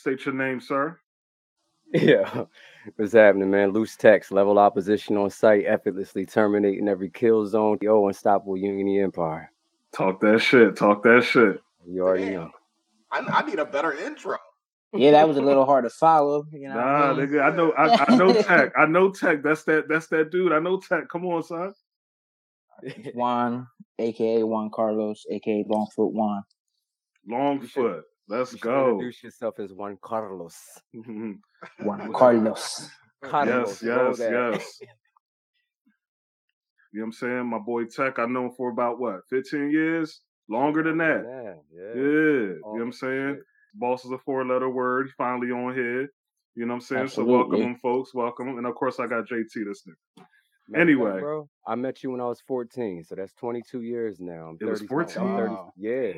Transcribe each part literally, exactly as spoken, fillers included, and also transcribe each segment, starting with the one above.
State your name, sir. Yeah. What's happening, man? Loose Tekz, level opposition on site, effortlessly terminating every kill zone. Yo, unstoppable Unity Empire. Talk that shit. Talk that shit. You already Damn. know. I, I need a better intro. Yeah, that was a little hard to follow. You know, nah, I mean? nigga, I know, I, I know Tech. I know Tech. That's that. That's that dude. I know Tech. Come on, son. Juan, aka Juan Carlos, aka Longfoot Juan. Longfoot. Let's go. Introduce yourself as Juan Carlos. Juan Carlos. Carlos. Yes, yes, yes. You know what I'm saying? My boy Tech, I've known for about, what, fifteen years? Longer than that. Yeah. yeah. yeah. You know what I'm saying? Shit. Boss is a four-letter word. He's finally on here. You know what I'm saying? Absolutely. So welcome him, folks. Welcome him. And, of course, I got J T, this nigga. Man, anyway. That, bro, I met you when I was fourteen, so that's twenty-two years now. I'm it thirty, was fourteen? I'm thirty, wow. Yeah.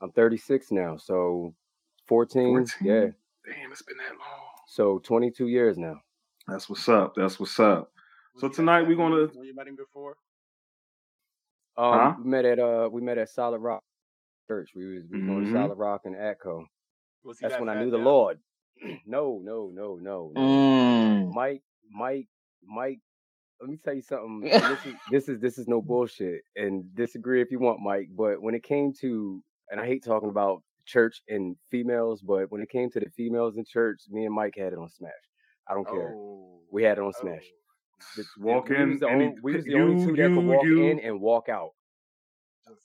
I'm thirty-six now, so fourteen, fourteen. Yeah. Damn, it's been that long. So twenty-two years now. That's what's up. That's what's up. So tonight we're gonna. Where you met him before? Um, huh? we met at uh, we met at Solid Rock Church. We was we mm-hmm. going to Solid Rock and Atco. That's when I knew the Lord. No, no, no, no. no. Mm. Mike, Mike, Mike. Let me tell you something. this, is, this is this is no bullshit. And disagree if you want, Mike. But when it came to, and I hate talking about church and females, but when it came to the females in church, me and Mike had it on Smash. I don't care. Oh. We had it on Smash. Oh. Just walk in. We was the, only, we was the you, only two that you, could walk you, in and walk out.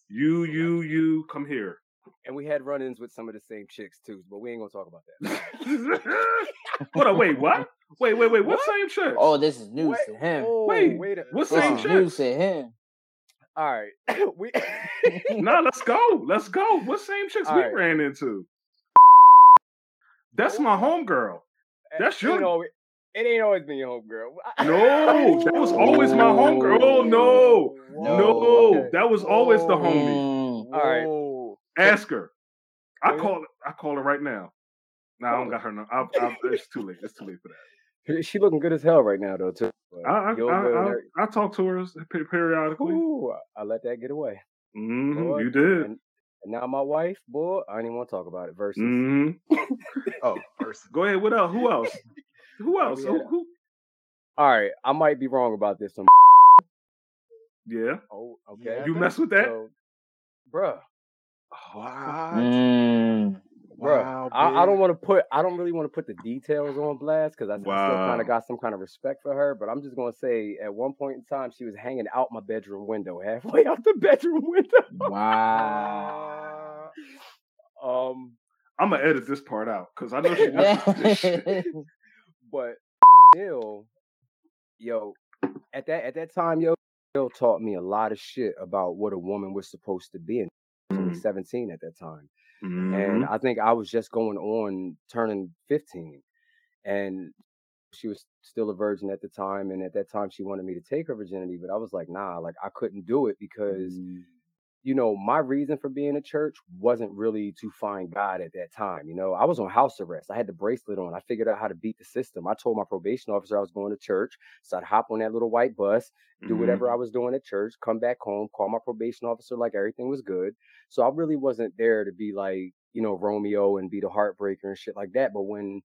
You, you, you, come here. And we had run-ins with some of the same chicks too, but we ain't gonna talk about that. Hold on, wait, what? Wait, wait, wait. What, what? Same chicks? Oh, this is news wait, to him. Oh, wait, wait. A, what same chicks? News to him. All right, we. Nah, let's go. Let's go. What same chicks All we right. ran into? That's my homegirl. That's you. Know, It ain't always been your homegirl. No, that was always my homegirl. Oh, no. No. no. Okay. That was always the homie. All right. Whoa. Ask her. I call I call her right now. No, nah, I don't got her number. No. It's too late. It's too late for that. She looking good as hell right now, though, too. I, I, I, I, I talk to her periodically. Ooh, I let that get away. Mm-hmm, boy, you did. And, and now my wife, boy, I didn't even want to talk about it. Versus. Mm-hmm. Oh, versus. Go ahead. What else? Who else? Who else? Oh, yeah. who, who? All right, I might be wrong about this. Some yeah. Oh, okay. Yeah, you mess with that, so, bruh. Wow. Mm. Wow. I, I don't want to put. I don't really want to put the details on blast because I wow. still kind of got some kind of respect for her. But I'm just gonna say, at one point in time, she was hanging out my bedroom window, halfway out the bedroom window. Wow. um, I'm gonna edit this part out because I know she does this shit. But still, yo, at that at that time, yo, still taught me a lot of shit about what a woman was supposed to be. And I was only seventeen at that time, mm-hmm. and I think I was just going on turning fifteen, and she was still a virgin at the time. And at that time, she wanted me to take her virginity, but I was like, nah, like I couldn't do it because, mm-hmm. you know, my reason for being at church wasn't really to find God at that time. You know, I was on house arrest. I had the bracelet on. I figured out how to beat the system. I told my probation officer I was going to church. So I'd hop on that little white bus, do mm-hmm. whatever I was doing at church, come back home, call my probation officer like everything was good. So I really wasn't there to be like, you know, Romeo and be the heartbreaker and shit like that. But when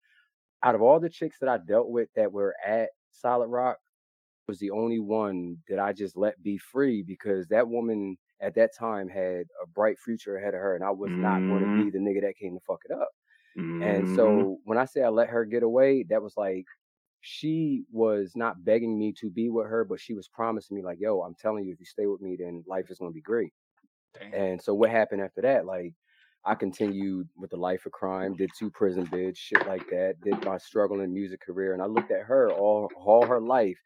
out of all the chicks that I dealt with that were at Solid Rock, was the only one that I just let be free because that woman at that time had a bright future ahead of her and I was mm-hmm. not going to be the nigga that came to fuck it up. Mm-hmm. And so when I say I let her get away, that was like, she was not begging me to be with her, but she was promising me like, yo, I'm telling you, if you stay with me, then life is going to be great. Damn. And so what happened after that? Like I continued with the life of crime, did two prison bids, shit like that, did my struggling music career. And I looked at her all, all her life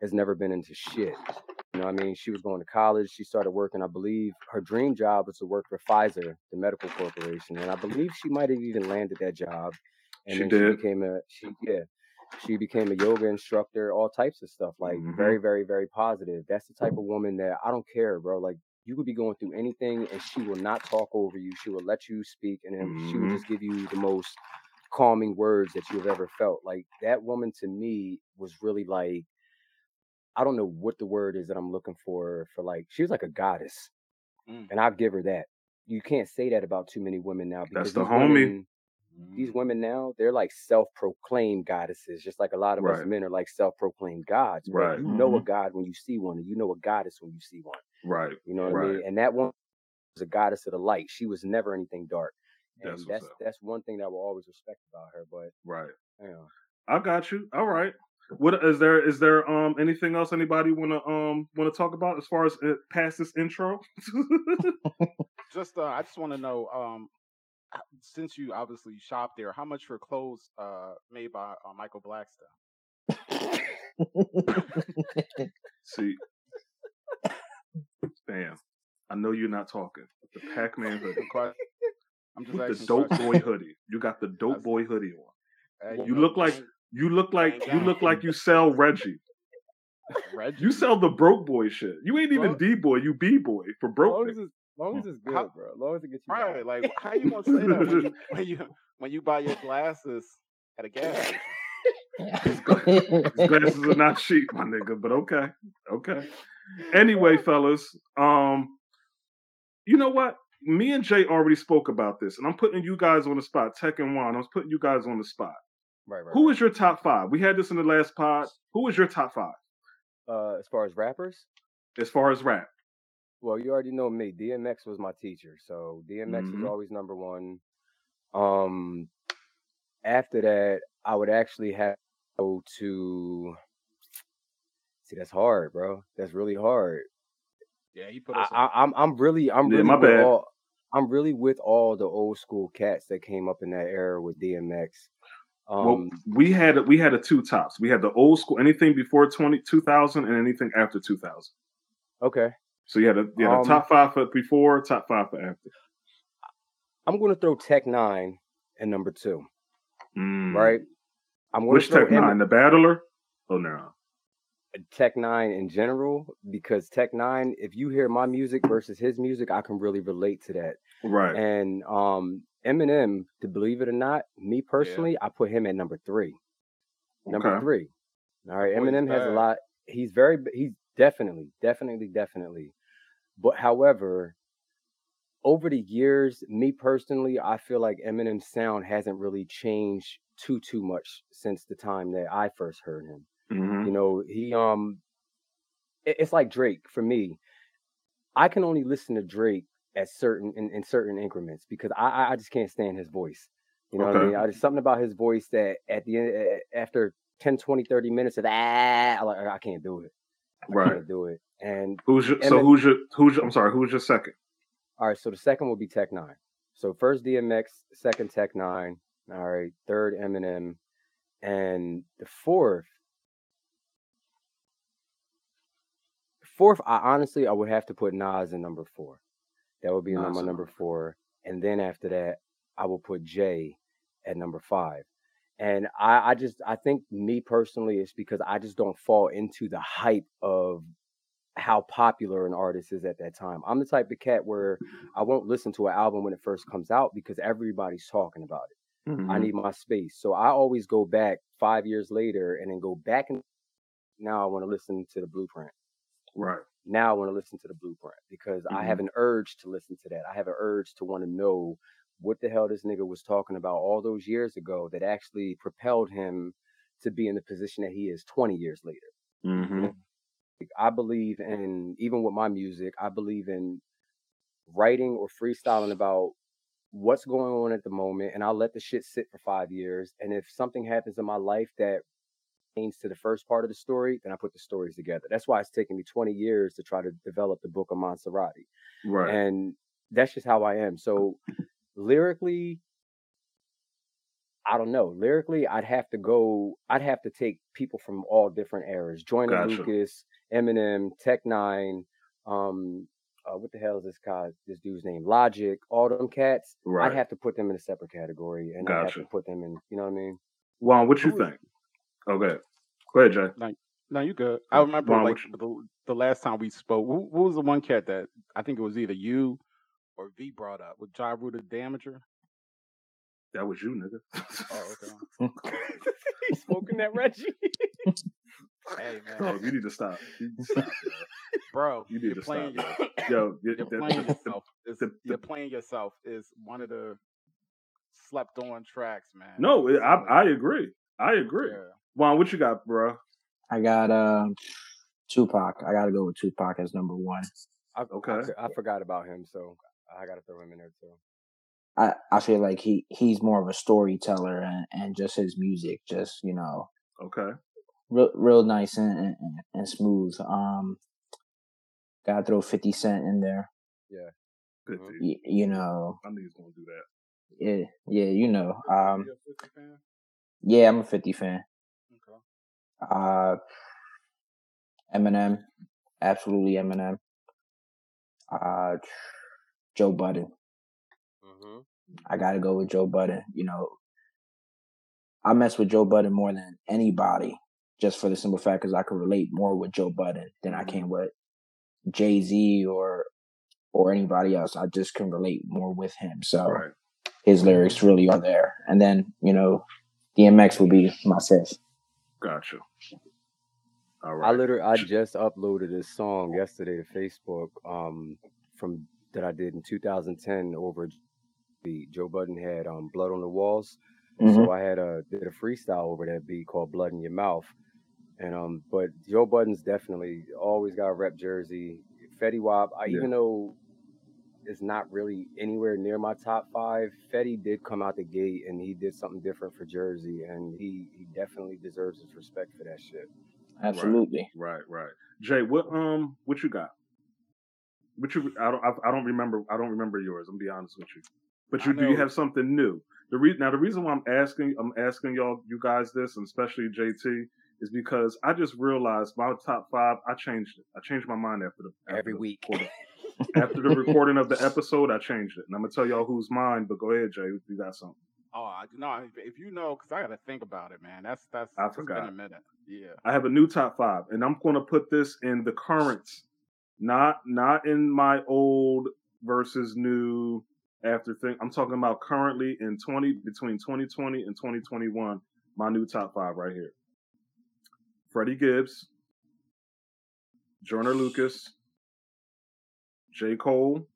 has never been into shit. You know what I mean? She was going to college. She started working. I believe her dream job was to work for Pfizer, the medical corporation. And I believe she might have even landed that job. And she then did. She became a, she, yeah, she became a yoga instructor, all types of stuff. Like mm-hmm. very, very, very positive. That's the type of woman that I don't care, bro. Like you could be going through anything and she will not talk over you. She will let you speak. And then mm-hmm. she will just give you the most calming words that you've ever felt. Like that woman to me was really like, I don't know what the word is that I'm looking for, for like, she was like a goddess. Mm. And I'll give her that. You can't say that about too many women now. Because that's the homie. Women, Mm-hmm. These women now, they're like self-proclaimed goddesses, just like a lot of right. us men are like self-proclaimed gods. Right. Right? You mm-hmm. know a god when you see one, and you know a goddess when you see one. Right. You know what right. I mean? And that one was a goddess of the light. She was never anything dark. And that's that's, that's one thing that I will always respect about her. But right. You know. I got you. All right. What is there? Is there um anything else anybody wanna um wanna talk about as far as uh, past this intro? just uh, I just want to know um since you obviously shop there, how much for clothes uh made by uh, Michael Blackstone? See, damn, I know you're not talking. The Pac-Man hoodie. I'm just with the dope questions. Boy hoodie. You got the dope boy hoodie on. Hey, you you look like. Thing. You look like you look like you sell Reggie. Reggie. You sell the broke boy shit. You ain't even D boy. You B boy for broke. As long as, long as it's good, how, bro. As long as it gets you right. Out. Like how you gonna say that when you, when you when you buy your glasses at a gas station? His glasses are not cheap, my nigga. But okay, okay. Anyway, fellas, um, you know what? Me and Jay already spoke about this, and I'm putting you guys on the spot. Tech and Juan, I was putting you guys on the spot. Right, right, Who is your top five? We had this in the last pod. Who is your top five? Uh, as far as rappers? As far as rap. Well, you already know me. D M X was my teacher. So D M X mm-hmm. is always number one. Um, after that, I would actually have to go to... See, that's hard, bro. That's really hard. Yeah, he put us I, I, I'm, I'm really... I'm really yeah, my bad. All, I'm really with all the old school cats that came up in that era with D M X. Um, well, we had we had a two tops. We had the old school, anything before twenty, two thousand and anything after two thousand. Okay. So you had a, you had um, a top five for before, top five for after. I'm going to throw Tech N nine ne at number two. Mm. Right? I'm going Which to Tech N nine ne? The Battler? Oh, no. Tech N nine ne in general, because Tech N nine ne, if you hear my music versus his music, I can really relate to that. Right. And um. Eminem, to believe it or not, me personally, yeah. I put him at number three. Number okay. three. All right, Boy, Eminem has a lot. He's very, he's definitely, definitely, definitely. But however, over the years, me personally, I feel like Eminem's sound hasn't really changed too, too much since the time that I first heard him. Mm-hmm. You know, he, um, it, it's like Drake for me. I can only listen to Drake at certain in, in certain increments because I I just can't stand his voice. You know okay. what I mean? I, there's something about his voice that at the end, after ten, twenty, thirty minutes of that, I like I can't do it. I right. can't do it. And who's your, Eminem, so who's your who's your, I'm sorry, who's your second? All right, so the second will be Tech N nine ne. So first D M X, second Tech N nine ne, all right, third Eminem, and the fourth fourth I honestly I would have to put Nas in number four. That would be awesome. my number four. And then after that, I will put Jay at number five. And I, I just, I think me personally, it's because I just don't fall into the hype of how popular an artist is at that time. I'm the type of cat where I won't listen to an album when it first comes out because everybody's talking about it. Mm-hmm. I need my space. So I always go back five years later and then go back and now I want to listen to The Blueprint. Right. Now I want to listen to The Blueprint because mm-hmm. I have an urge to listen to that. I have an urge to want to know what the hell this nigga was talking about all those years ago that actually propelled him to be in the position that he is twenty years later. Mm-hmm. I believe in, even with my music, I believe in writing or freestyling about what's going on at the moment, and I'll let the shit sit for five years. And if something happens in my life that to the first part of the story, then I put the stories together. That's why it's taken me twenty years to try to develop the book of Monserrati. Right. And that's just how I am. So lyrically, I don't know. Lyrically, I'd have to go, I'd have to take people from all different eras. Joyner gotcha. Lucas, Eminem, Tech N nine ne, um, uh, what the hell is this guy, this dude's name? Logic, all them cats. Right. I'd have to put them in a separate category and gotcha. I'd have to put them in, you know what I mean? Well, what you Who think? Is- Oh, good. Go ahead, Jay. No, no, you good. I remember Mom, like the, the last time we spoke. Who, who was the one cat that I think it was either you or V brought up with Ja Rule the Damager? That was you, nigga. Oh, okay. He's smoking that Reggie. Hey, man. Bro, you need to stop. You need to stop, bro. You need to stop. Yo, you're, you're playing yourself. It's, the, the, you're playing yourself is one of the slept on tracks, man. No, it, I I agree. I agree. Yeah. Juan, what you got, bro? I got uh, Tupac. I got to go with Tupac as number one. I, okay. I, I forgot about him, so I got to throw him in there too. I, I feel like he, he's more of a storyteller, and, and just his music, just, you know. Okay. Real, real nice and, and, and smooth. Um, gotta throw fifty Cent in there. Yeah. Good dude. Y- you know. I knew he was gonna do that. Yeah, yeah, you know. Um, you a fifty fan? Yeah, I'm a fifty fan. Okay. Uh, Eminem, absolutely Eminem. Uh, Joe Budden. Mm-hmm. I gotta go with Joe Budden. You know, I mess with Joe Budden more than anybody. Just for the simple fact, because I could relate more with Joe Budden than I can with Jay-Z or or anybody else. I just can relate more with him. So right. His lyrics really are there. And then, you know, D M X will be my fifth. Gotcha. All right. I literally I just uploaded this song yesterday to Facebook um, from that I did in two thousand ten over the Joe Budden had um, Blood on the Walls. Mm-hmm. So I had a did a freestyle over that beat called Blood in Your Mouth. And um, but Joe Budden's definitely always got a rep Jersey. Fetty Wap, I, yeah. even though it's not really anywhere near my top five, Fetty did come out the gate and he did something different for Jersey, and he, he definitely deserves his respect for that shit. Absolutely, right, right. right. Jay, what um, what you got? What you? I don't, I, I don't remember. I don't remember yours. I'm gonna be honest with you. But you do you have something new? The re- now the reason why I'm asking, I'm asking y'all, you guys, this, and especially J T. Is because I just realized my top five. I changed it. I changed my mind after the after every the week after the recording of the episode. I changed it, and I'm gonna tell y'all who's mine. But go ahead, Jay. You got something? Oh no! If you know, because I gotta think about it, man. That's that's. I forgot. Been a minute. Yeah. I have a new top five, and I'm gonna put this in the current, not not in my old versus new after thing. I'm talking about currently in twenty between twenty twenty and twenty twenty-one. My new top five right here. Freddie Gibbs, Joyner Lucas, J. Cole.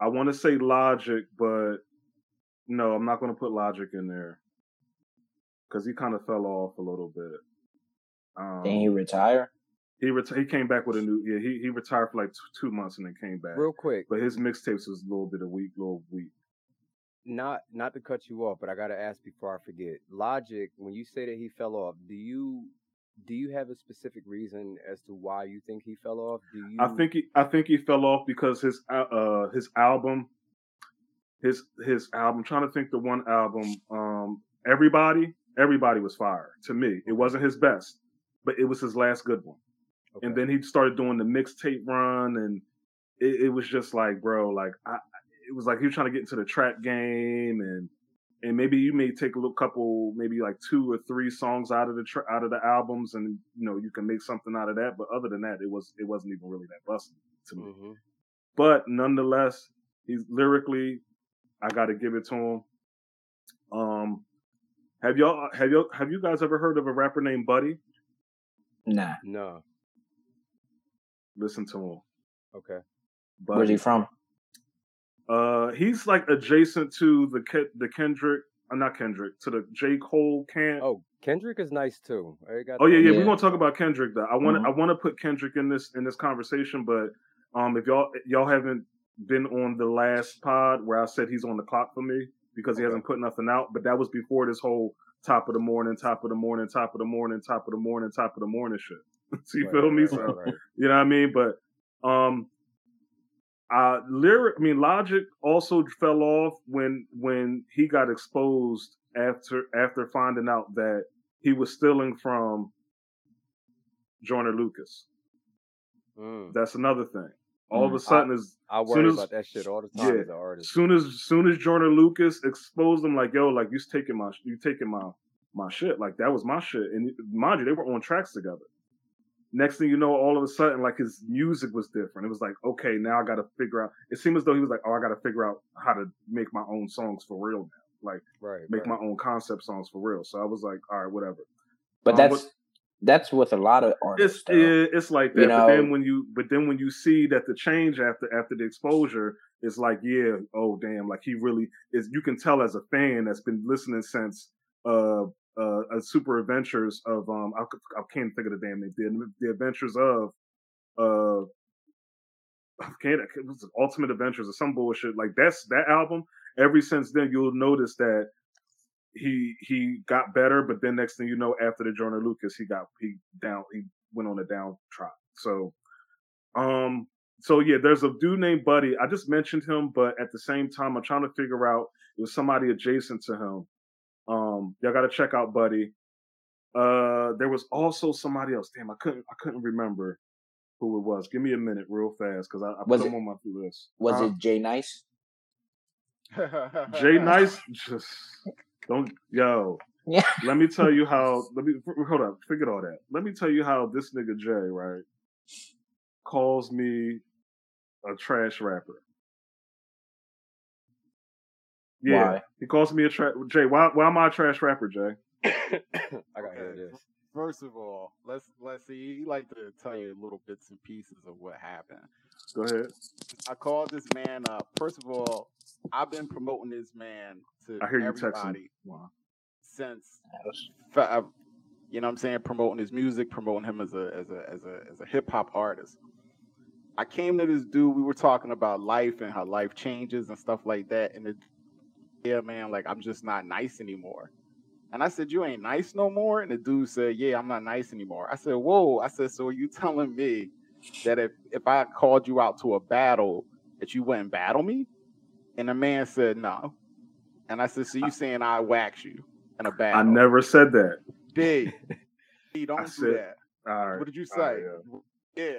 I want to say Logic, but no, I'm not going to put Logic in there because he kind of fell off a little bit. Um, Didn't he retire? He reti- He came back with a new. Yeah, he he retired for like t- two months and then came back real quick. But his mixtapes was a little bit of weak, little weak. Not not to cut you off, but I gotta ask before I forget. Logic, when you say that he fell off, do you do you have a specific reason as to why you think he fell off? Do you... I think he I think he fell off because his uh his album his his album. I'm trying to think the one album. Um, everybody everybody was fire to me. It wasn't his best, but it was his last good one. Okay. And then he started doing the mixtape run, and it, it was just like, bro, like I. It was like he was trying to get into the trap game, and and maybe you may take a little couple, maybe like two or three songs out of the tra- out of the albums, and you know you can make something out of that. But other than that, it was it wasn't even really that busted to me. Mm-hmm. But nonetheless, he's lyrically, I got to give it to him. Um, have y'all have y'all have you guys ever heard of a rapper named Buddy? Nah, no. Listen to him. Okay, Buddy. Where's he from? Uh, he's like adjacent to the Ke- the Kendrick, uh, not Kendrick, to the J. Cole camp. Oh, Kendrick is nice too. Got oh yeah, yeah, yeah. We're gonna talk about Kendrick though. I want mm-hmm. I want to put Kendrick in this in this conversation, but um, if y'all y'all haven't been on the last pod where I said he's on the clock for me because he okay. hasn't put nothing out, but that was before this whole top of the morning, top of the morning, top of the morning, top of the morning, top of the morning shit. So you right, feel right, me? Right, so right. You know what I mean? But um. Uh, lyric, I mean, Logic also fell off when when he got exposed after after finding out that he was stealing from Joyner Lucas. Mm. That's another thing. All mm. of a sudden, I, as I worry as, about that shit all the time. Yeah, as an artist. soon as soon as Joyner Lucas exposed him, like yo, like you taking my you taking my my shit, like that was my shit. And mind you, they were on tracks together. Next thing you know, all of a sudden, like his music was different. It was like, okay, now I got to figure out. It seemed as though he was like, oh, I got to figure out how to make my own songs for real now, like right, make right. my own concept songs for real. So I was like, all right, whatever. But um, that's but, that's with a lot of artists. It's, it, it's like that. You know, but then when you but then when you see that the change after after the exposure, it's like, yeah, oh damn, like he really is. You can tell as a fan that's been listening since uh uh, uh Super Adventures of um I, I can't think of the damn name, the, the Adventures of uh I can't it was Ultimate Adventures or some bullshit like that's that album. Ever since then, you'll notice that he he got better, but then next thing you know, after the Joyner Lucas, he got he down he went on a down trot. So, um, so yeah, there's a dude named Buddy. I just mentioned him, but at the same time, I'm trying to figure out it was somebody adjacent to him. Um, y'all got to check out Buddy. Uh, there was also somebody else. Damn, I couldn't I couldn't remember who it was. Give me a minute, real fast, because I, I put him on my list. Was huh? it J nine ne? J nine ne just don't yo. Yeah. Let me tell you how. Let me hold up. Forget all that. Let me tell you how this nigga Jay right calls me a trash rapper. Yeah, why? He calls me a trash. Jay, why? Why am I a trash rapper, Jay? I gotta hear this. First of all, let's let's see. He like to tell you little bits and pieces of what happened. Go ahead. I called this man up. First of all, I've been promoting this man to I hear you everybody wow. since, five, you know what I'm saying, promoting his music, promoting him as a as a as a as a hip hop artist. I came to this dude. We were talking about life and how life changes and stuff like that. And it, yeah, man, like I'm just not nice anymore. And I said, you ain't nice no more. And the dude said, yeah, I'm not nice anymore. I said, whoa. I said, so are you telling me that if if I called you out to a battle that you wouldn't battle me? And the man said no. And I said, so you saying I wax you in a battle? I never said that. D, D don't I do said, that. All right, what did you say? Right, yeah. yeah.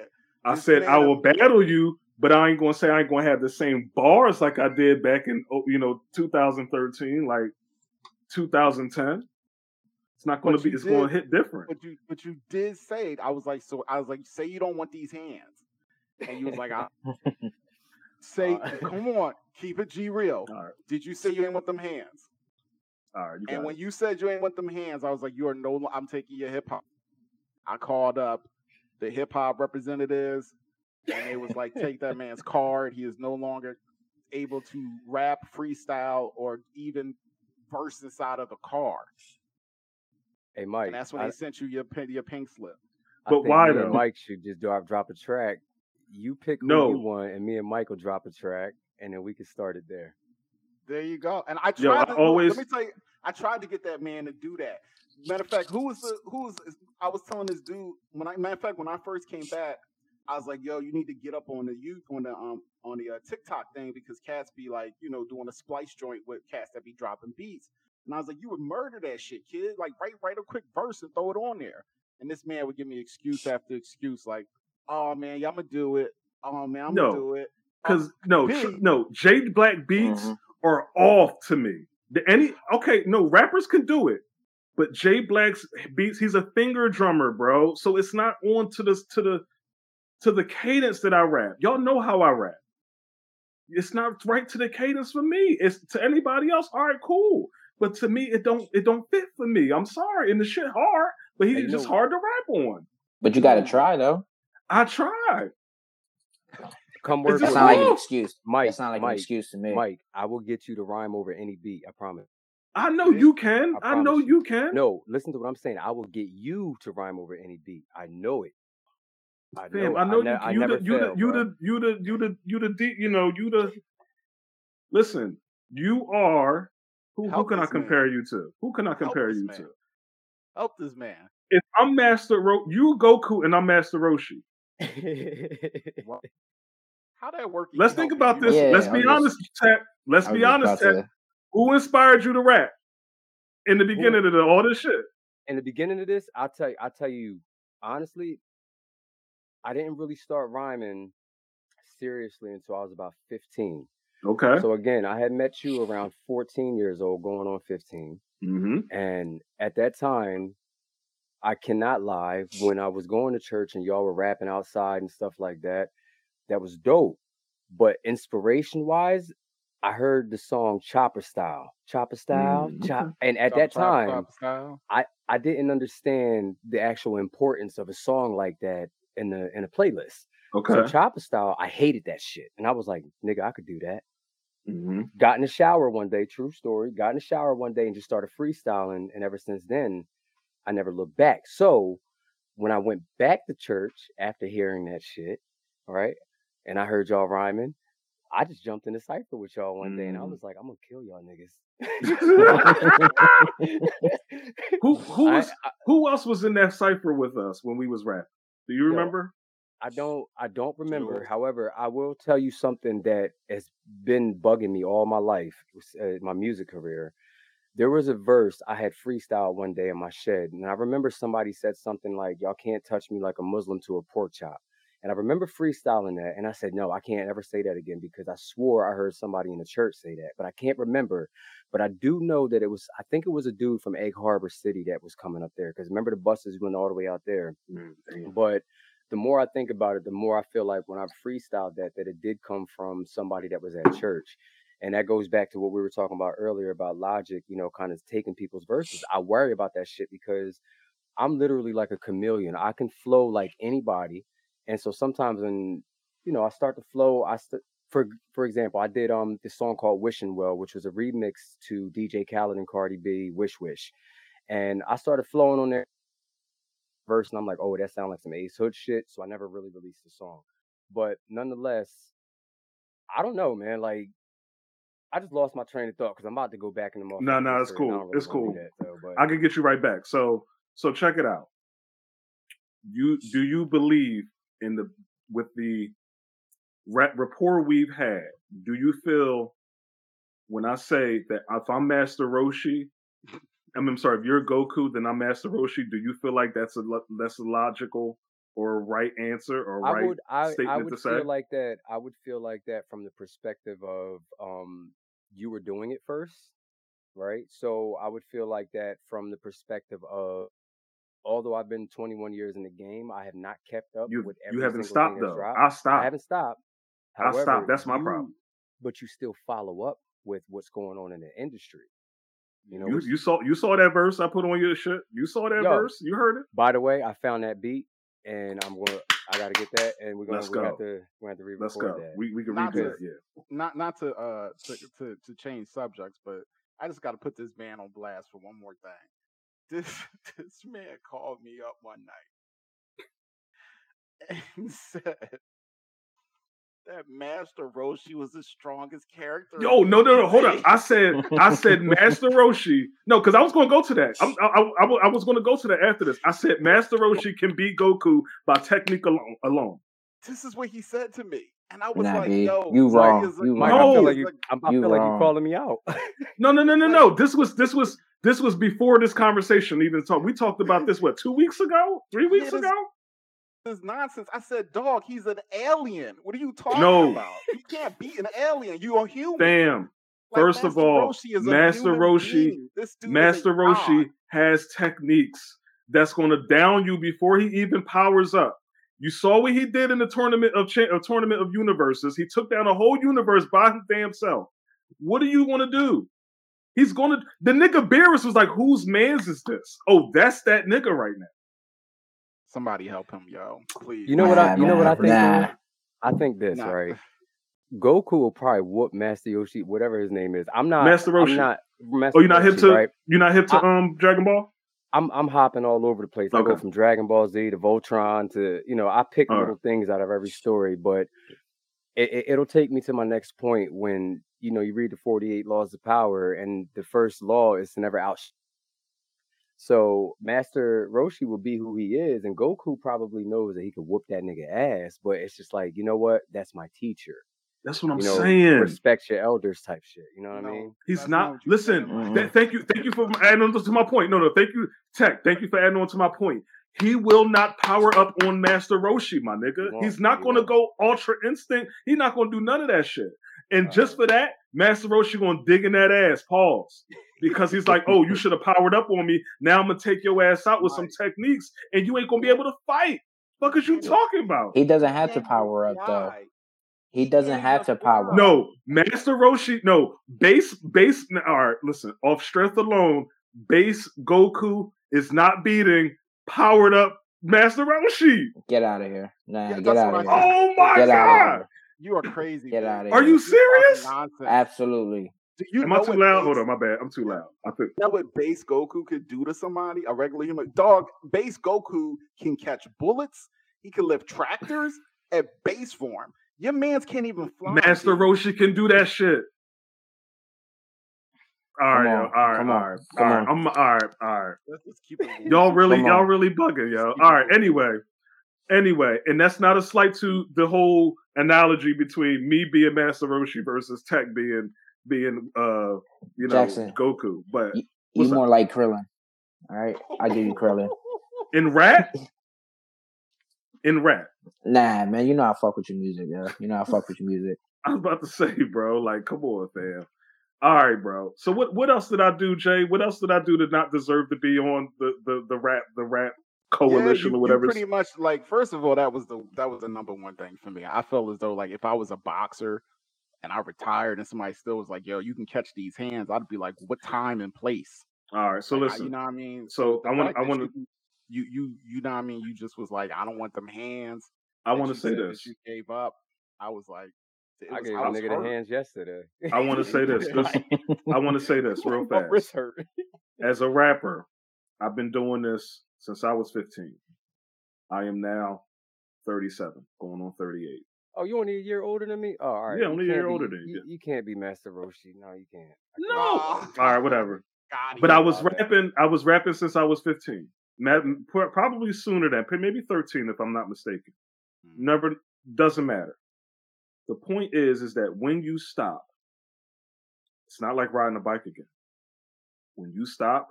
I this said, I will battle you, but I ain't going to say I ain't going to have the same bars like I did back in, you know, two thousand thirteen, like two thousand ten. It's not going to be, it's going to hit different. But you, but you did say it. I was like, so I was like, say you don't want these hands. And you was like, I say, right. Come on. Keep it G real. Right. Did you say you ain't want them hands? All right. And it. When you said you ain't want them hands, I was like, you are no. I'm taking your hip hop. I called up the hip hop representatives, and they was like, take that man's card. He is no longer able to rap, freestyle, or even verse inside of the car. Hey, Mike. And that's when I, they sent you your your pink slip. I but why though? Mike should just do. I drop a track. You pick who no. you want, and me and Mike will drop a track. And then we could start it there. There you go. And I tried Yo, I to always... let me tell you, I tried to get that man to do that. Matter of fact, who was the who was I was telling this dude when I matter of fact when I first came back, I was like, yo, you need to get up on the youth on the um on the uh, TikTok thing because cats be like, you know, doing a splice joint with cats that be dropping beats. And I was like, you would murder that shit, kid. Like write write a quick verse and throw it on there. And this man would give me excuse after excuse, like, oh man, yeah, I'm gonna do it. Oh man, I'm no. gonna do it. Because no, tr- no, Jade Black beats mm-hmm. are off to me. Any okay, no rappers can do it, but Jade Black's beats. He's a finger drummer, bro. So it's not on to the to the to the cadence that I rap. Y'all know how I rap. It's not right to the cadence for me. It's to anybody else. All right, cool. But to me, it don't it don't fit for me. I'm sorry, and the shit hard, but he's just know. hard to rap on. But you got to try though. I tried. Come work. That's not like an excuse, Mike. That's not like Mike, an excuse to me, Mike. I will get you to rhyme over any beat. I promise. I know you can. I, I know you. you can. No, listen to what I'm saying. I will get you to rhyme over any beat. I know it. I know. Damn, it. I know. I you. Ne- you, you, fail, the, you, the, you the. You the. You the. You the. You know. You the. Listen. You are. Who? Help who can I compare man. you to? Who can I compare Help you to? Help this man. If I'm Master Ro, you Goku, and I'm Master Roshi. How that work? Let's think about this. Yeah, Let's be was, honest, Tech. Let's be honest, Tech. To... Who inspired you to rap in the beginning Ooh. of the, all this shit? In the beginning of this, I'll tell you, I'll tell you honestly, I didn't really start rhyming seriously until I was about fifteen. Okay. So again, I had met you around fourteen years old, going on fifteen. Mm-hmm. And at that time, I cannot lie, when I was going to church and y'all were rapping outside and stuff like that, that was dope. But inspiration wise, I heard the song Choppa Style. Choppa Style. Mm-hmm. Chop, and at chop, that time, chop, I, I didn't understand the actual importance of a song like that in the in a playlist. Okay. So Choppa Style, I hated that shit. And I was like, nigga, I could do that. Mm-hmm. Got in the shower one day, true story. Got in the shower one day and just started freestyling. And ever since then, I never looked back. So when I went back to church after hearing that shit, all right, and I heard y'all rhyming, I just jumped in the cypher with y'all one day, and I was like, I'm gonna kill y'all niggas. who who was I, I, who else was in that cypher with us when we was rapping? Do you remember? No, I don't. I don't remember. Sure. However, I will tell you something that has been bugging me all my life, uh, my music career. There was a verse I had freestyled one day in my shed, and I remember somebody said something like, "Y'all can't touch me like a Muslim to a pork chop." And I remember freestyling that. And I said, no, I can't ever say that again, because I swore I heard somebody in the church say that. But I can't remember. But I do know that it was, I think it was a dude from Egg Harbor City that was coming up there. Because remember, the buses went all the way out there. Mm-hmm. But the more I think about it, the more I feel like when I freestyled that, that it did come from somebody that was at church. And that goes back to what we were talking about earlier about Logic, you know, kind of taking people's verses. I worry about that shit because I'm literally like a chameleon. I can flow like anybody. And so sometimes when, you know, I start to flow, I st- for for example, I did um this song called Wishing Well, which was a remix to D J Khaled and Cardi B, Wish Wish. And I started flowing on that verse, and I'm like, oh, that sounds like some Ace Hood shit. So I never really released the song. But nonetheless, I don't know, man. Like, I just lost my train of thought because I'm about to go back in the morning. No, no, it's cool. Really it's cool. That, though, but... I can get you right back. So, so check it out. You do you believe in the with the rapport we've had, do you feel when I say that if I'm Master Roshi, I'm, I'm sorry, if you're Goku, then I'm Master Roshi, do you feel like that's a that's a logical or right answer or right I would, I, statement I would to say? Feel like that. I would feel like that from the perspective of um, you were doing it first, right? So I would feel like that from the perspective of, although I've been twenty-one years in the game, I have not kept up you, with every you haven't single stopped, thing though. I stopped. I haven't stopped. However, I stopped. That's my you, problem. But you still follow up with what's going on in the industry. You know, you, you saw you saw that verse I put on your shit. You saw that yo, verse. You heard it. By the way, I found that beat, and I'm gonna. I gotta get that, and we're gonna. Let's we go. Have to, we have to re-record Let's go. That. We we can redo it. Yeah. Not not to uh to, to to change subjects, but I just got to put this band on blast for one more thing. This this man called me up one night and said that Master Roshi was the strongest character. Yo, no, no, no, hold on. I said, I said Master Roshi. No, because I was going to go to that. I'm, I, I, I was going to go to that after this. I said Master Roshi can beat Goku by technique alone. alone. This is what he said to me. And I was nah, like, yo, you wrong. Like, you like, no. I feel like you, I feel you like you calling me out. no, no, no, no, no. This was, this was, this was before this conversation even talked. We talked about this, what, two weeks ago? Three weeks yeah, this, ago? This nonsense. I said, dog, he's an alien. What are you talking no. about? You can't beat an alien. You are human. Damn. Like, First Master of all, Roshi Master Roshi, Master Roshi god. Has techniques that's going to down you before he even powers up. You saw what he did in the tournament of cha- a tournament of universes. He took down a whole universe by his damn self. What do you want to do? He's gonna. The nigga Beerus was like, "Whose man's is this? Oh, that's that nigga right now." Somebody help him, yo, please. You know nah, what I? You nah, know what I think? Nah. I think this nah. right. Goku will probably whoop Master Yoshi, whatever his name is. I'm not Master Roshi. I'm not Master oh, you're not Yoshi, hip to? Right? You're not hip to I, um Dragon Ball? I'm I'm hopping all over the place. Okay. I go from Dragon Ball Z to Voltron to, you know, I pick all little right. things out of every story, but it, it, it'll take me to my next point when, you know, you read the forty-eight Laws of Power, and the first law is to never out. So Master Roshi will be who he is, and Goku probably knows that he could whoop that nigga ass, but it's just like, you know what? That's my teacher. That's what I'm you know, saying. Respect your elders, type shit. You know what no, I mean? He's not. not listen, mm-hmm. th- thank you, thank you for adding on to my point. No, no, thank you, Tech. Thank you for adding on to my point. He will not power up on Master Roshi, my nigga. He He's not he gonna won't. go Ultra Instinct. He's not gonna do none of that shit. And uh, just for that, Master Roshi gonna dig in that ass. Pause. Because he's like, oh, you should have powered up on me. Now I'm gonna take your ass out with right. some techniques, and you ain't gonna be able to fight. Fuck is you talking about? He doesn't have to power up though. He doesn't have to power. No, Master Roshi, no. Base, base, all right, listen. Off strength alone, base Goku is not beating powered up Master Roshi. Get out of here. Nah, yeah, get out of here. Oh my get God. You are crazy. Get out of here. Are you serious? Absolutely. Do you Am know I too loud? Bass, Hold on, my bad. I'm too loud. I think. You know what base Goku could do to somebody? A regular human? Dog, base Goku can catch bullets. He can lift tractors at base form. Your mans can't even fly. Master Roshi can do that shit. All right, all right, all right, all right. I'm all right, all right. Let's keep it. Y'all really, y'all really bugging, yo. All right. Anyway, anyway, and that's not a slight to the whole analogy between me being Master Roshi versus Tech being being uh you know Jackson, Goku, but you, you more like Krillin. All right, I give you Krillin. In rap. In rap. Nah, man, you know I fuck with your music, yo. You know I fuck with your music. I was about to say, bro, like, come on, fam. All right, bro. So what, what else did I do, Jay? What else did I do to not deserve to be on the, the, the rap the rap coalition yeah, you, or whatever? Pretty much, like, first of all, that was the that was the number one thing for me. I felt as though, like, if I was a boxer and I retired and somebody still was like, "Yo, you can catch these hands," I'd be like, "What time and place?" All right, so like, listen, I, you know what I mean. So, so I want I want to you you you know what I mean. You just was like, "I don't want them hands." I want to say this. You gave up. I was like. It I gave a nigga hurt. the hands yesterday. I want to say this. this I want to say this real fast. As a rapper, I've been doing this since I was fifteen. I am now thirty-seven, going on thirty-eight. Oh, you only a year older than me? Oh, all right. Yeah, only a year be, older than you. You can't be Master Roshi. No, you can't. No. All right, whatever. God, but I was rapping. That. I was rapping since I was fifteen. Probably sooner than maybe thirteen, if I'm not mistaken. Never doesn't matter. The point is, is that when you stop, it's not like riding a bike again. When you stop,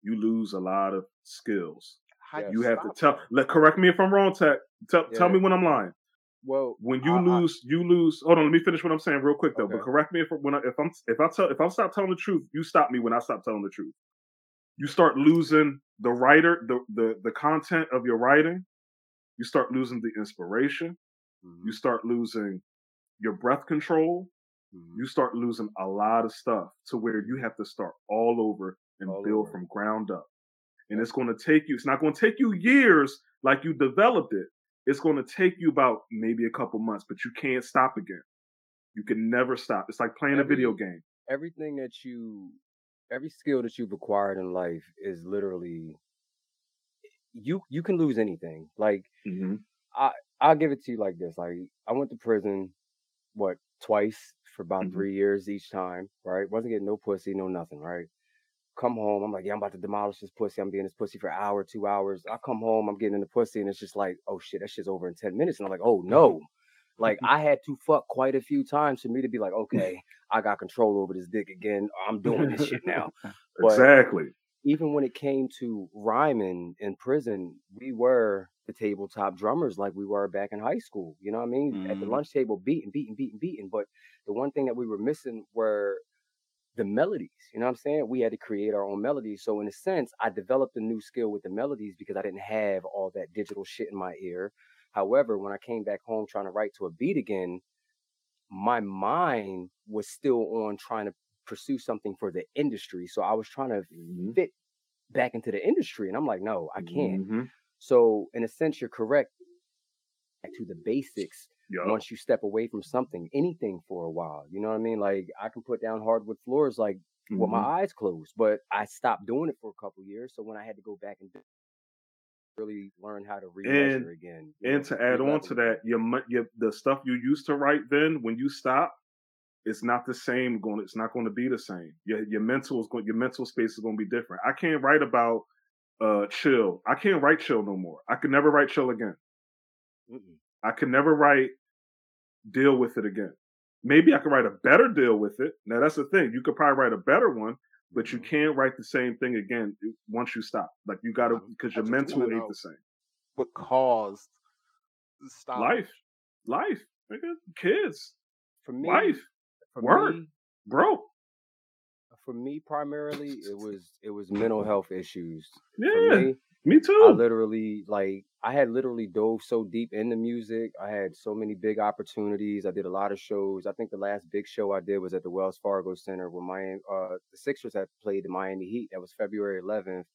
you lose a lot of skills. Yeah, you have to tell. Let, correct me if I'm wrong, Tech. Tell, yeah. tell me when I'm lying. Well, when you uh, lose, you lose. Hold on, let me finish what I'm saying real quick though. Okay. But correct me if when I, if I'm if I tell if I stop telling the truth, you stop me when I stop telling the truth. You start losing the writer, the the the content of your writing. You start losing the inspiration. Mm-hmm. You start losing your breath control, mm-hmm. you start losing a lot of stuff to where you have to start all over and all build over. From ground up. And it's going to take you, it's not going to take you years like you developed it. It's going to take you about maybe a couple months, but you can't stop again. You can never stop. It's like playing Every, a video game. Everything that you, every skill that you've acquired in life is literally, you you can lose anything. Like, mm-hmm. I, I'll give it to you like this. Like, I went to prison. What, twice for about mm-hmm. three years each time, right? Wasn't getting no pussy, no nothing, right? Come home, I'm like, yeah, I'm about to demolish this pussy. I'm being this pussy for an hour, two hours. I come home, I'm getting in the pussy, and it's just like, oh shit, that shit's over in ten minutes. And I'm like, oh no. Like, I had to fuck quite a few times for me to be like, okay, I got control over this dick again. I'm doing this shit now. But exactly. Even when it came to rhyming in prison, we were the tabletop drummers like we were back in high school. You know what I mean? Mm-hmm. At the lunch table, beating, beating, beating, beating. But the one thing that we were missing were the melodies. You know what I'm saying? We had to create our own melodies. So in a sense, I developed a new skill with the melodies because I didn't have all that digital shit in my ear. However, when I came back home trying to write to a beat again, my mind was still on trying to pursue something for the industry. So I was trying to fit back into the industry. And I'm like, no, I can't. Mm-hmm. So in a sense, you're correct to the basics. Yep. Once you step away from something, anything for a while, you know what I mean? Like, I can put down hardwood floors, like mm-hmm. with my eyes closed, but I stopped doing it for a couple of years. So when I had to go back and really learn how to re-measure again. And to add on to that, your, your the stuff you used to write then, when you stop, it's not the same. Going, it's not going to be the same. Your your mental is going. Your mental space is going to be different. I can't write about uh, chill. I can't write chill no more. I could never write chill again. Mm-mm. I could never write deal with it again. Maybe I could write a better deal with it. Now that's the thing. You could probably write a better one, but you can't write the same thing again once you stop. Like you got to because your mental ain't the same. What caused the stop? Life, life, nigga, kids, for me, life. For Word, me, bro. For me, primarily, it was it was mental health issues. Yeah, me, me too. I literally, like, I had literally dove so deep into music. I had so many big opportunities. I did a lot of shows. I think the last big show I did was at the Wells Fargo Center when Miami, uh, the Sixers had played the Miami Heat. That was February eleventh,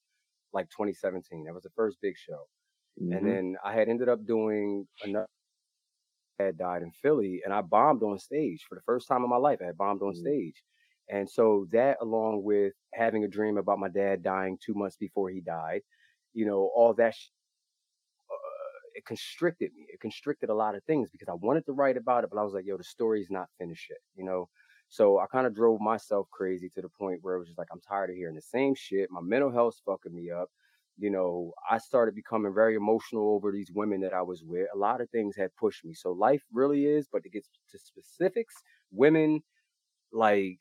like twenty seventeen. That was the first big show. Mm-hmm. And then I had ended up doing another. I had died in Philly, and I bombed on stage for the first time in my life. I had bombed on mm-hmm. stage. And so that, along with having a dream about my dad dying two months before he died, you know, all that, sh- uh, it constricted me. It constricted a lot of things because I wanted to write about it, but I was like, yo, the story's not finished yet, you know? So I kind of drove myself crazy to the point where it was just like, I'm tired of hearing the same shit. My mental health's fucking me up. You know, I started becoming very emotional over these women that I was with. A lot of things had pushed me. So life really is, but to get to specifics, women, like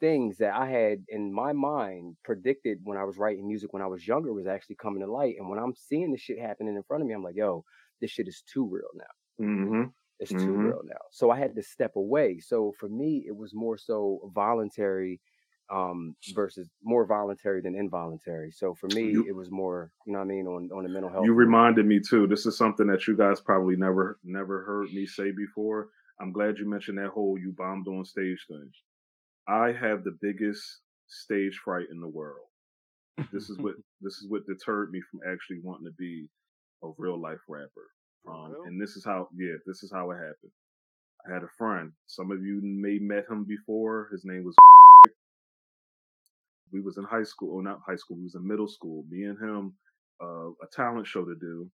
things that I had in my mind predicted when I was writing music when I was younger was actually coming to light. And when I'm seeing this shit happening in front of me, I'm like, yo, this shit is too real now. Mm-hmm. It's mm-hmm. too real now. So I had to step away. So for me, it was more so voluntary Um, versus more voluntary than involuntary. So for me, you, it was more, you know what I mean, on, on the mental health. You reminded me too. This is something that you guys probably never never heard me say before. I'm glad you mentioned that whole you bombed on stage thing. I have the biggest stage fright in the world. This is what this is what deterred me from actually wanting to be a real life rapper. Um, really? And this is how, yeah, this is how it happened. I had a friend. Some of you may met him before. His name was. We was in high school, or not high school, we was in middle school. Me and him, uh, a talent show to do.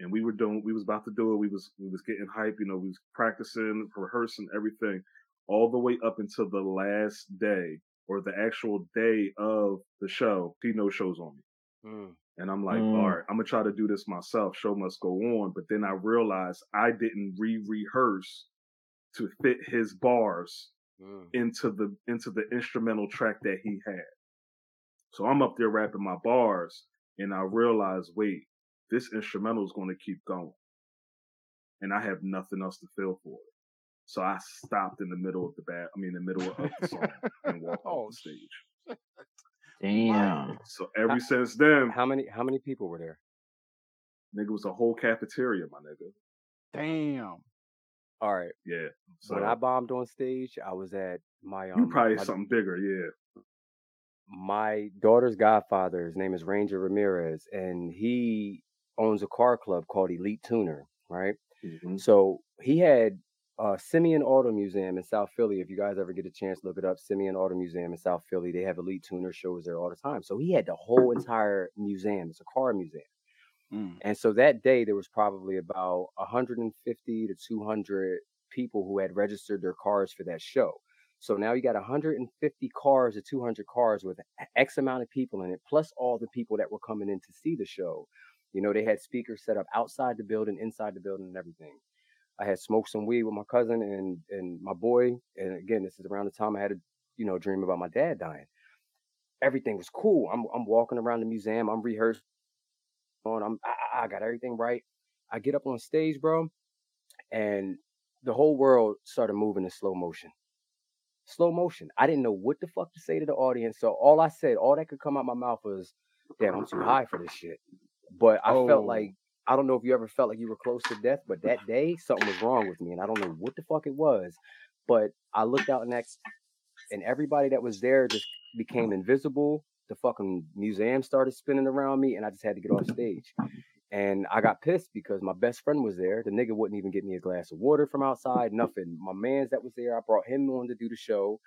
And we were doing, we was about to do it. We was, we was getting hype, you know, we was practicing, rehearsing, everything, all the way up until the last day or the actual day of the show. He no shows on me. Mm. And I'm like, mm. all right, I'm going to try to do this myself. Show must go on. But then I realized I didn't re-rehearse to fit his bars into the into the instrumental track that he had. So I'm up there rapping my bars, and I realize, wait, this instrumental is going to keep going. And I have nothing else to feel for it. So I stopped in the middle of the bat, I mean, the middle of the song and walked oh, off the stage. Damn. So ever how, since then. How many how many people were there? Nigga, was a whole cafeteria, my nigga. Damn. All right. Yeah. So when I bombed on stage, I was at my. Um, you probably my, something bigger, yeah. My daughter's godfather, his name is Ranger Ramirez, and he owns a car club called Elite Tuner, right? Mm-hmm. So he had uh, Simeon Auto Museum in South Philly. If you guys ever get a chance, look it up. Simeon Auto Museum in South Philly. They have Elite Tuner shows there all the time. So he had the whole entire museum. It's a car museum. Mm. And so that day, there was probably about one hundred fifty to two hundred people who had registered their cars for that show. So now you got one hundred fifty cars to two hundred cars with X amount of people in it, plus all the people that were coming in to see the show. You know, they had speakers set up outside the building, inside the building, and everything. I had smoked some weed with my cousin and, and my boy. And again, this is around the time I had a, you know, dream about my dad dying. Everything was cool. I'm I'm walking around the museum. I'm rehearsing. On I'm I, I got everything right. I get up on stage, bro, and the whole world started moving in slow motion. Slow motion. I didn't know what the fuck to say to the audience, so all I said, all that could come out my mouth was, "Damn, I'm too high for this shit." But I oh. felt like, I don't know if you ever felt like you were close to death, but that day something was wrong with me, and I don't know what the fuck it was. But I looked out next, and everybody that was there just became invisible. The fucking museum started spinning around me, and I just had to get off stage. And I got pissed because my best friend was there. The nigga wouldn't even get me a glass of water from outside, nothing. My man's that was there, I brought him on to do the show.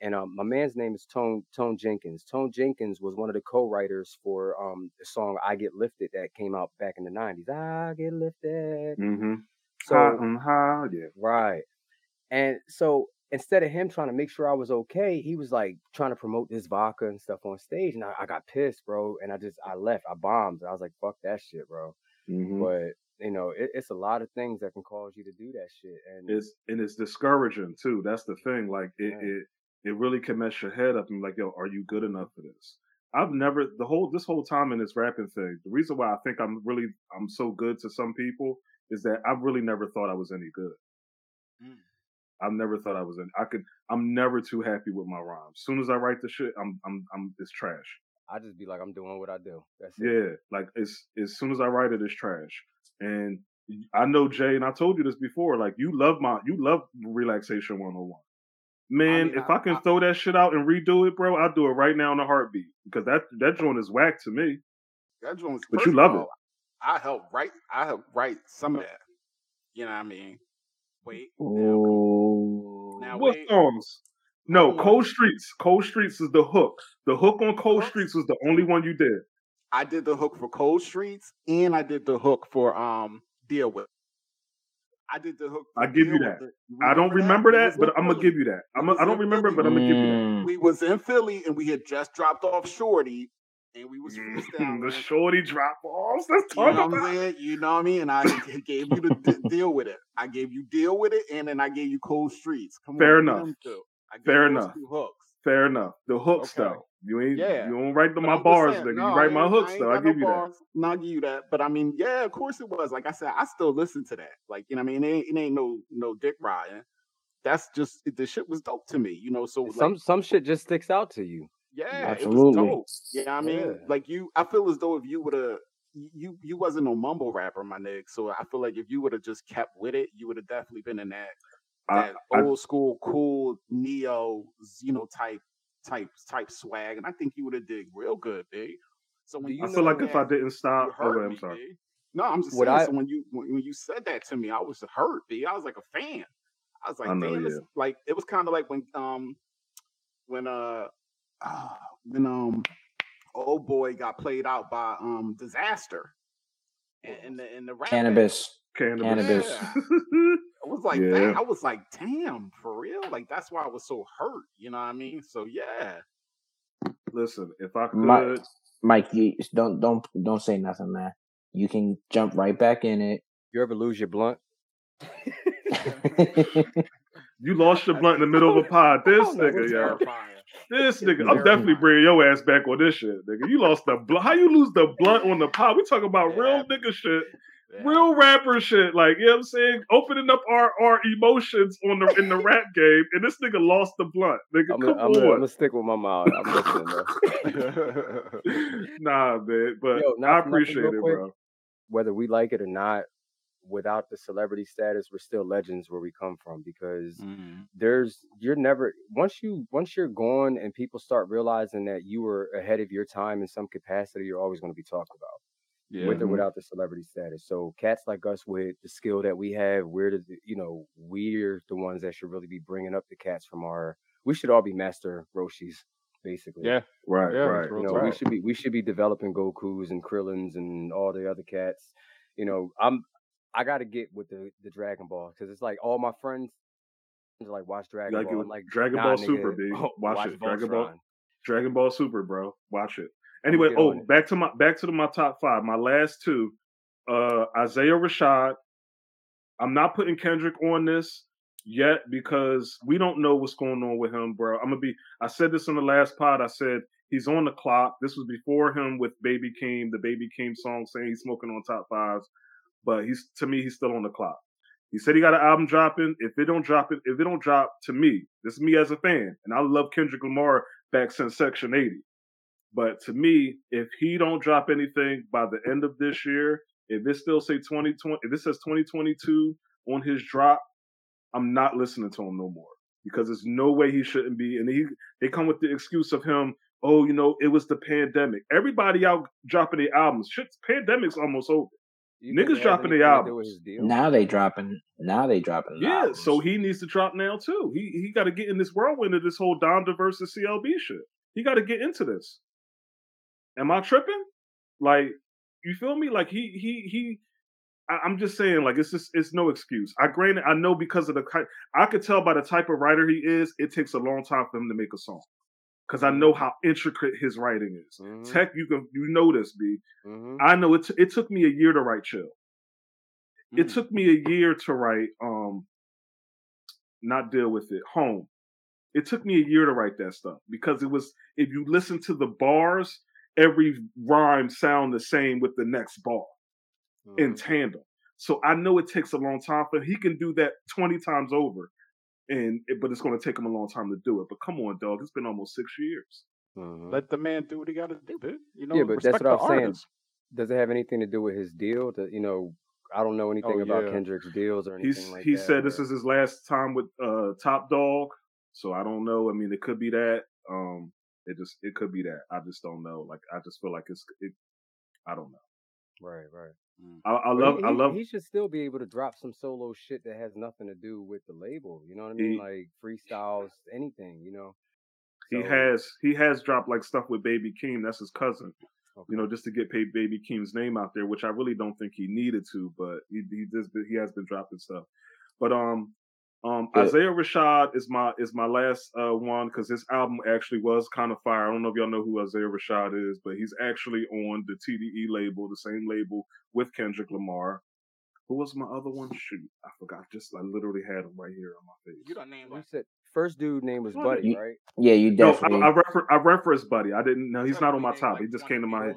And um, my man's name is Tone Tone Jenkins. Tone Jenkins was one of the co-writers for um, the song I Get Lifted that came out back in the nineties. I Get Lifted. Mm-hmm. So, uh-huh. yeah. Right. And so instead of him trying to make sure I was okay, he was like trying to promote this vodka and stuff on stage. And I, I got pissed, bro. And I just, I left. I bombed. I was like, fuck that shit, bro. Mm-hmm. But, you know, it, it's a lot of things that can cause you to do that shit. And it's, and it's discouraging too. That's the thing. Like it, yeah. it, it really can mess your head up and like, yo, are you good enough for this? I've never, the whole, this whole time in this rapping thing, the reason why I think I'm really, I'm so good to some people is that I've really never thought I was any good. Mm. I've never thought I was in. I could. I'm never too happy with my rhymes. As soon as I write the shit, I'm. I'm. I'm. It's trash. I just be like, I'm doing what I do. That's it. Yeah. Like it's. As soon as I write it, it's trash. And I know Jay, and I told you this before. Like you love my. You love Relaxation one oh one. Man, I mean, if I, I can I, throw that shit out and redo it, bro, I'll do it right now in a heartbeat because that that joint is whack to me. That joint's but you love all, it. I help write. I help write some of that. You know what I mean? Wait. Oh. Now, what wait. songs? No, oh. Cold Streets. Cold Streets is the hook. The hook on Cold Streets was the only one you did. I did the hook for Cold Streets, and I did the hook for um Deal With It. I did the hook. I give you that. I don't remember that, that but I'm gonna give you that. I'm a, I don't remember, Philly. but I'm gonna give you that. We was in Philly, and we had just dropped off Shorty, and we was down the Shorty drop offs. Let's talk you know about it. You know what I mean? And I gave you the Deal With It. I gave you Deal With It, and then I gave you Cold Streets. Come Fair on, enough. I Fair enough. Hooks. Fair enough. The hooks okay. though. You ain't. Yeah. You don't write the, my bars, nigga. No, you write my hooks though. I give no you bars. that. No, I give you that. But I mean, yeah, of course it was. Like I said, I still listen to that. Like you know, what I mean, it ain't, it ain't no no dick riding. That's just the shit was dope to me. You know, so like, some some shit just sticks out to you. Yeah, absolutely. It was dope. You know what I mean, yeah. like you, I feel as though if you would have, you you wasn't no mumble rapper, my nigga. So I feel like if you would have just kept with it, you would have definitely been in that. That I, old I, school, cool, neo, you know, type, type, type swag, and I think you would have did real good, babe. So when you I feel like if I didn't stop, oh, wait, I'm me, sorry. Babe. No, I'm just would saying. I, so when you when, when you said that to me, I was hurt, babe. I was like a fan. I was like, I know, damn, yeah. it's, like it was kind of like when um when uh, uh when um old boy got played out by um Disaster, and, and the and the rap Cannabis. Cannabis. Cannabis. Yeah. I was like, yeah. I was like, damn, for real? Like, that's why I was so hurt. You know what I mean? So, yeah. Listen, if I could... Mike, Mike you, don't don't don't say nothing, man. You can jump right back in it. You ever lose your blunt? You lost your blunt in the middle of a pod. This nigga, yo. This nigga. I'm definitely bringing your ass back on this shit, nigga. You lost the blunt. How you lose the blunt on the pod? We talking about yeah. real nigga shit. Yeah. Real rapper shit, like, you know what I'm saying? Opening up our, our emotions on the in the rap game, and this nigga lost the blunt. Nigga, I'm come gonna, on. I'm gonna, I'm gonna stick with my mouth. I'm listening, Nah, man, but Yo, I appreciate it, quick. bro. Whether we like it or not, without the celebrity status, we're still legends where we come from, because mm-hmm. there's, you're never, once, you, once you're gone and people start realizing that you were ahead of your time in some capacity, you're always going to be talked about. Yeah. With or without the celebrity status. So cats like us with the skill that we have, we're the, you know, we're the ones that should really be bringing up the cats from our, we should all be Master Roshis, basically. Yeah. Right. Yeah, right. You know, right. We should be, we should be developing Gokus and Krillins and all the other cats. You know, I'm, I got to get with the, the Dragon Ball, because it's like all my friends are like, watch Dragon like Ball. Like Dragon nah, Ball nigga, Super, B. Watch, watch it. Voltron. Dragon Ball, Dragon Ball Super, bro. Watch it. Anyway, oh, back to my back to the, my top five. My last two, uh, Isaiah Rashad. I'm not putting Kendrick on this yet because we don't know what's going on with him, bro. I'm gonna be. I said this in the last pod. I said he's on the clock. This was before him with Baby Keem, the Baby Keem song, saying he's smoking on top fives, but he's to me he's still on the clock. He said he got an album dropping. If it don't drop it, if it don't drop to me, this is me as a fan, and I love Kendrick Lamar back since Section eighty. But to me, if he don't drop anything by the end of this year, if it still say twenty twenty, if it says twenty twenty-two on his drop, I'm not listening to him no more, because there's no way he shouldn't be. And he, they come with the excuse of him, oh, you know, it was the pandemic. Everybody out dropping their albums. Shit, pandemic's almost over. You Niggas dropping their albums. Now they dropping. Now they dropping. Yeah, albums. So he needs to drop now too. He he got to get in this whirlwind of this whole Donda versus C L B shit. He got to get into this. Am I tripping? Like, you feel me? Like he he he. I, I'm just saying, like it's just it's no excuse. I granted, I know because of the I could tell by the type of writer he is. It takes a long time for him to make a song, because I know how intricate his writing is. Mm-hmm. Tech, you can you know this, B. Mm-hmm. I know it. T- it took me a year to write Chill. Mm-hmm. It took me a year to write um. Not Deal With It, Home. It took me a year to write that stuff, because it was, if you listen to the bars, every rhyme sound the same with the next bar mm. in tandem. So I know it takes a long time, but he can do that twenty times over. And but it's going to take him a long time to do it. But come on, dog, it's been almost six years. Mm. Let the man do what he got to do, dude. You know, yeah, but that's what I'm artists. saying. Does it have anything to do with his deal? To, you know, I don't know anything oh, about yeah. Kendrick's deals or anything He's, like he that. He said or... this is his last time with uh, Top Dog, so I don't know. I mean, it could be that. Um, It just, it could be that. I just don't know. Like, I just feel like it's, it, I don't know. Right, right. Mm. I, I love, he, I love. He should still be able to drop some solo shit that has nothing to do with the label. You know what I mean? He, like freestyles, anything. You know. So, he has, he has dropped like stuff with Baby Keem. That's his cousin. Okay. You know, just to get paid Baby Keem's name out there, which I really don't think he needed to, but he he just he has been dropping stuff. But um. Um, yeah. Isaiah Rashad is my is my last uh, one because his album actually was kind of fire. I don't know if y'all know who Isaiah Rashad is, but he's actually on the T D E label, the same label with Kendrick Lamar. Who was my other one? Shoot, I forgot. Just I literally had him right here on my face. You don't name him. You said first dude name was Buddy, you, right? Yeah, you definitely. No, I, I, refer, I referenced Buddy. I didn't know he's not on my top. Like he just came to my head.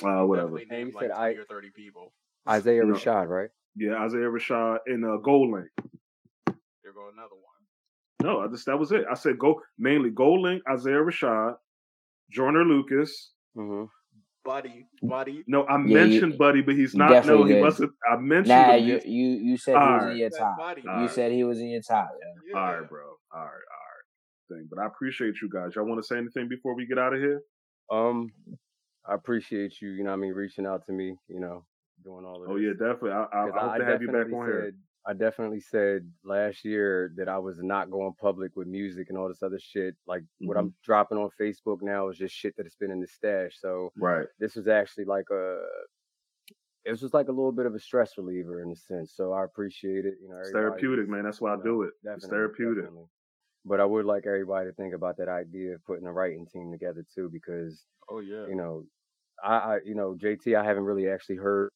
Uh, whatever. You named like twenty or thirty people. Isaiah no. Rashad, right? Yeah, Isaiah Rashad and uh, Gold Link. Go another one. No, I just that was it. I said go mainly Gold Link, Isaiah Rashad, Joyner Lucas, mm-hmm. Buddy, Buddy. No, I yeah, mentioned you, Buddy, but he's not. No, he wasn't. I mentioned. Nah, him. you you you said all he was right. in your top. Buddy. You right. said he was in your top. Yeah. All right, bro. All right, all right. Thing, but I appreciate you guys. Y'all want to say anything before we get out of here? Um, I appreciate you. You know, what I mean, reaching out to me. You know, doing all of this. Oh yeah, definitely. I, I, I hope I to have you back on here. I definitely said last year that I was not going public with music and all this other shit. Like mm-hmm. what I'm dropping on Facebook now is just shit that has been in the stash. So right. this was actually like a, it was just like a little bit of a stress reliever in a sense. So I appreciate it. You know, it's therapeutic, man. That's why I know, do it. It's therapeutic. Definitely. But I would like everybody to think about that idea of putting a writing team together too, because oh yeah, you know, I, I you know, J T, I haven't really actually heard.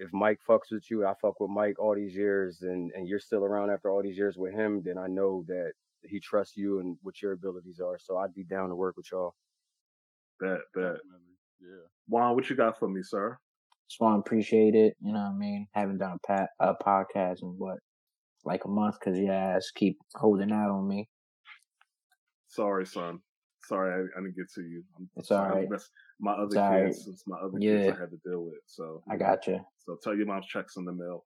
If Mike fucks with you, I fuck with Mike all these years, and, and you're still around after all these years with him, then I know that he trusts you and what your abilities are. So I'd be down to work with y'all. That, that. Yeah. Juan, what you got for me, sir? Just want to appreciate it. You know what I mean? Haven't done a, pa- a podcast in, what, like a month because your ass keep holding out on me. Sorry, son. Sorry, I, I didn't get to you. I'm, it's all right. That's my other it's kids. Right. It's my other yeah. kids I had to deal with. So I got you. So tell your mom checks in the mail.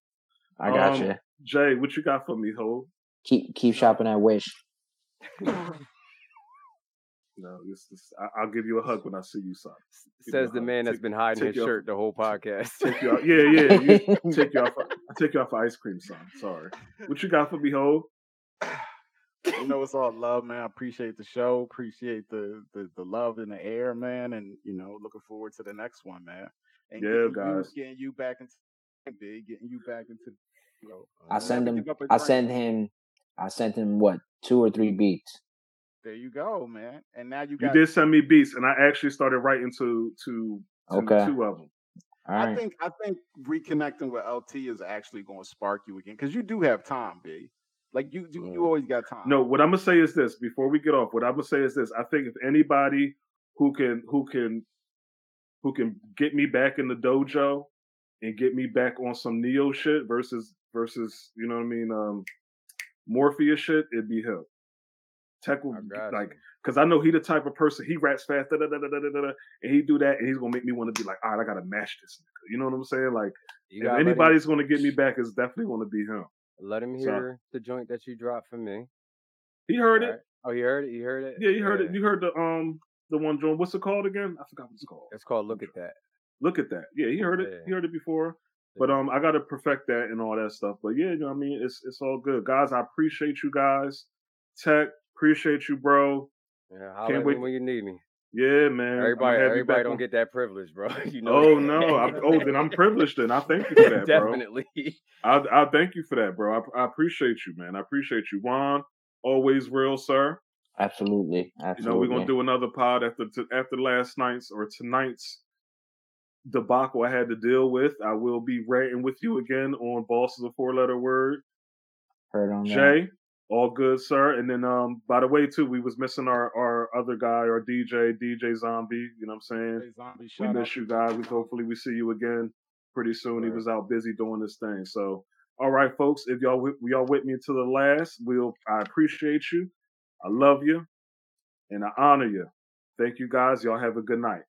I got um, you. Jay, what you got for me, ho? Keep keep shopping at Wish. No, it's, it's, I, I'll give you a hug when I see you, son. Give Says the man take, that's been hiding his shirt off, the whole podcast. Take you off, yeah, yeah. You, take you off. I take you off ice cream, son. Sorry. What you got for me, ho? You know, it's all love, man. I appreciate the show. Appreciate the, the, the love in the air, man. And, you know, looking forward to the next one, man. And yeah, getting guys. You, getting you back into big, getting you back into, you know. I uh, send him, I send him, I sent him, what, two or three beats. There you go, man. And now you got. You did send me beats, and I actually started writing to, to, to okay. two of them. All right. I think, I think reconnecting with L T is actually going to spark you again, because you do have time, B. Like, you, you you always got time. No, what I'm going to say is this. Before we get off, what I'm going to say is this. I think if anybody who can who can, who can can get me back in the dojo and get me back on some Neo shit versus, versus you know what I mean, um, Morpheus shit, it'd be him. Tech would, like, because I know he the type of person, he raps fast, da, da, da, da, da, da, and he do that, and he's going to make me want to be like, all right, I got to match this nigga. You know what I'm saying? Like, you if anybody's going to get me back, it's definitely going to be him. Let him hear so, the joint that you dropped for me. He heard right. it. Oh, he heard it. You heard it. Yeah, you heard yeah. it. You heard the um the one joint. What's it called again? I forgot what it's called. It's called Look at That. Look at That. Yeah, he heard yeah. it. He heard it before. Yeah. But um, I gotta perfect that and all that stuff. But yeah, you know what I mean. It's it's all good, guys. I appreciate you guys. Tech, appreciate you, bro. Yeah, holler Can't wait when you need me. Yeah, man. Everybody, everybody don't on. get that privilege, bro. You know. Oh no. I, oh, then I'm privileged. Then I thank you for that, bro. Definitely. I I thank you for that, bro. I, I appreciate you, man. I appreciate you, Juan. Always real, sir. Absolutely. Absolutely. You know, we're gonna do another pod after t- after last night's or tonight's debacle I had to deal with. I will be ranting with you again on Boss is a Four Letter Word. Heard on Jay. That. All good, sir. And then, um, by the way, too, we was missing our, our other guy, our D J, D J Zombie. You know what I'm saying? Hey, Zombie, we miss up. you guys. We hopefully we see you again pretty soon. Sure. He was out busy doing this thing. So, all right, folks, if y'all y'all with me to the last, we'll I appreciate you. I love you, and I honor you. Thank you, guys. Y'all have a good night.